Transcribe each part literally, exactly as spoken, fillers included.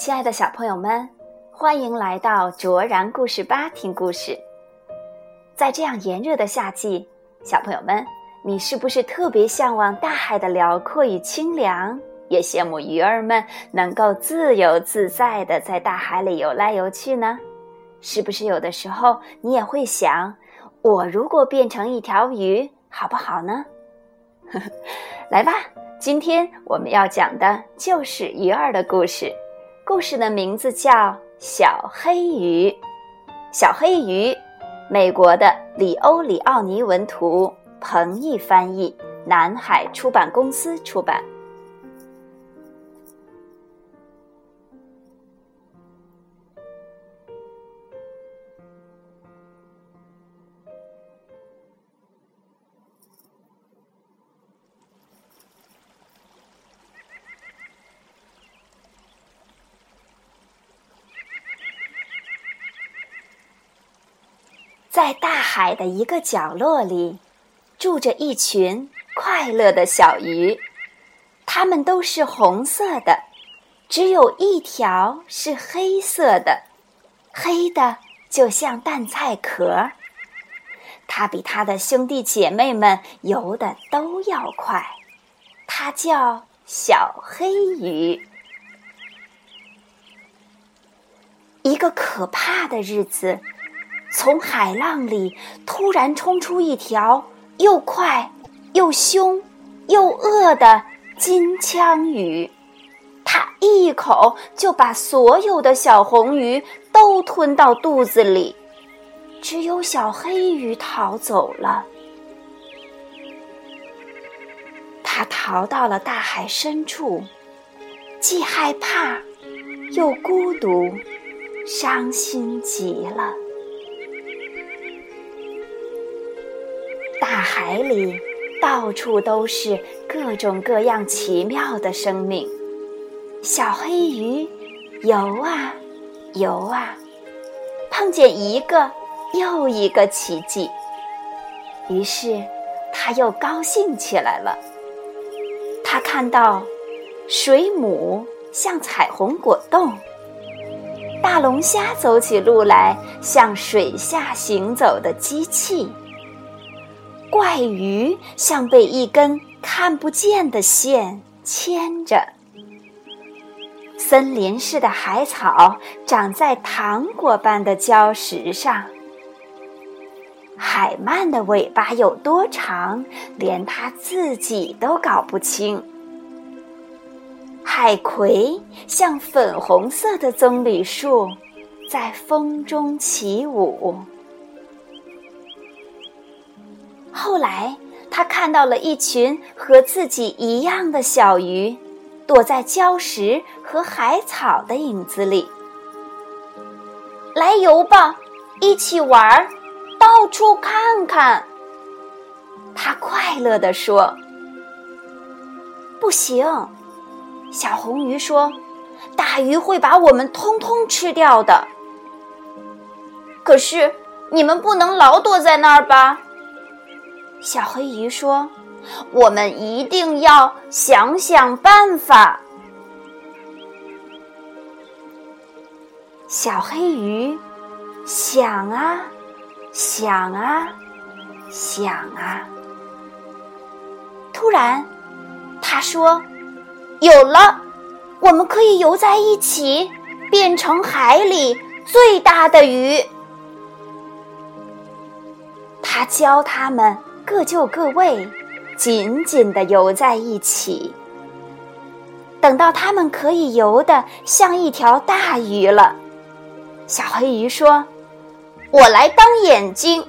亲爱的小朋友们，欢迎来到卓然故事吧听故事。在这样炎热的夏季，小朋友们，你是不是特别向往大海的辽阔与清凉，也羡慕鱼儿们能够自由自在地在大海里游来游去呢？是不是有的时候你也会想，我如果变成一条鱼好不好呢？来吧，今天我们要讲的就是鱼儿的故事。故事的名字叫小黑鱼。小黑鱼，美国的里欧里奥尼文图，彭毅翻译，南海出版公司出版。在大海的一个角落里，住着一群快乐的小鱼，它们都是红色的，只有一条是黑色的，黑的就像蛋菜壳。它比它的兄弟姐妹们游得都要快，它叫小黑鱼。一个可怕的日子，从海浪里突然冲出一条又快又凶又恶的金枪鱼，它一口就把所有的小红鱼都吞到肚子里，只有小黑鱼逃走了。它逃到了大海深处，既害怕又孤独，伤心极了。大海里到处都是各种各样奇妙的生命，小黑鱼游啊游啊，碰见一个又一个奇迹，于是它又高兴起来了。它看到水母像彩虹果冻，大龙虾走起路来像水下行走的机器，怪鱼像被一根看不见的线牵着，森林似的海草长在糖果般的礁石上，海鳗的尾巴有多长，连它自己都搞不清。海葵像粉红色的棕榈树，在风中起舞。后来他看到了一群和自己一样的小鱼，躲在礁石和海草的影子里。来游吧，一起玩，到处看看，他快乐地说。不行，小红鱼说，大鱼会把我们通通吃掉的。可是你们不能老躲在那儿吧，小黑鱼说，我们一定要想想办法。小黑鱼想啊想啊想啊，突然他说，有了，我们可以游在一起，变成海里最大的鱼。他教他们各就各位，紧紧地游在一起。等到他们可以游得像一条大鱼了，小黑鱼说，我来当眼睛。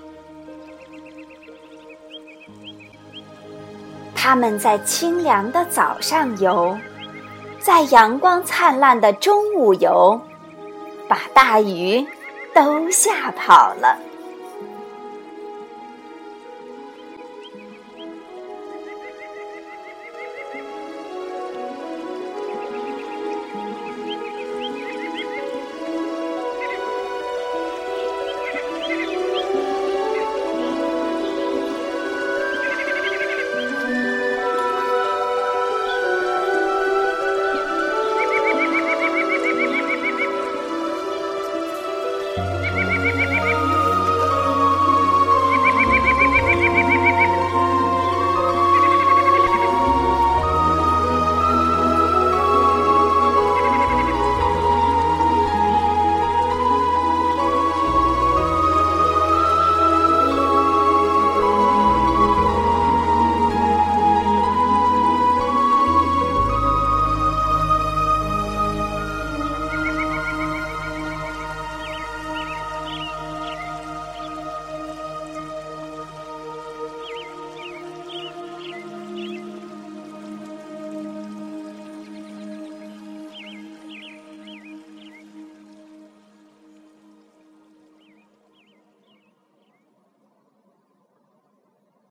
他们在清凉的早上游，在阳光灿烂的中午游，把大鱼都吓跑了。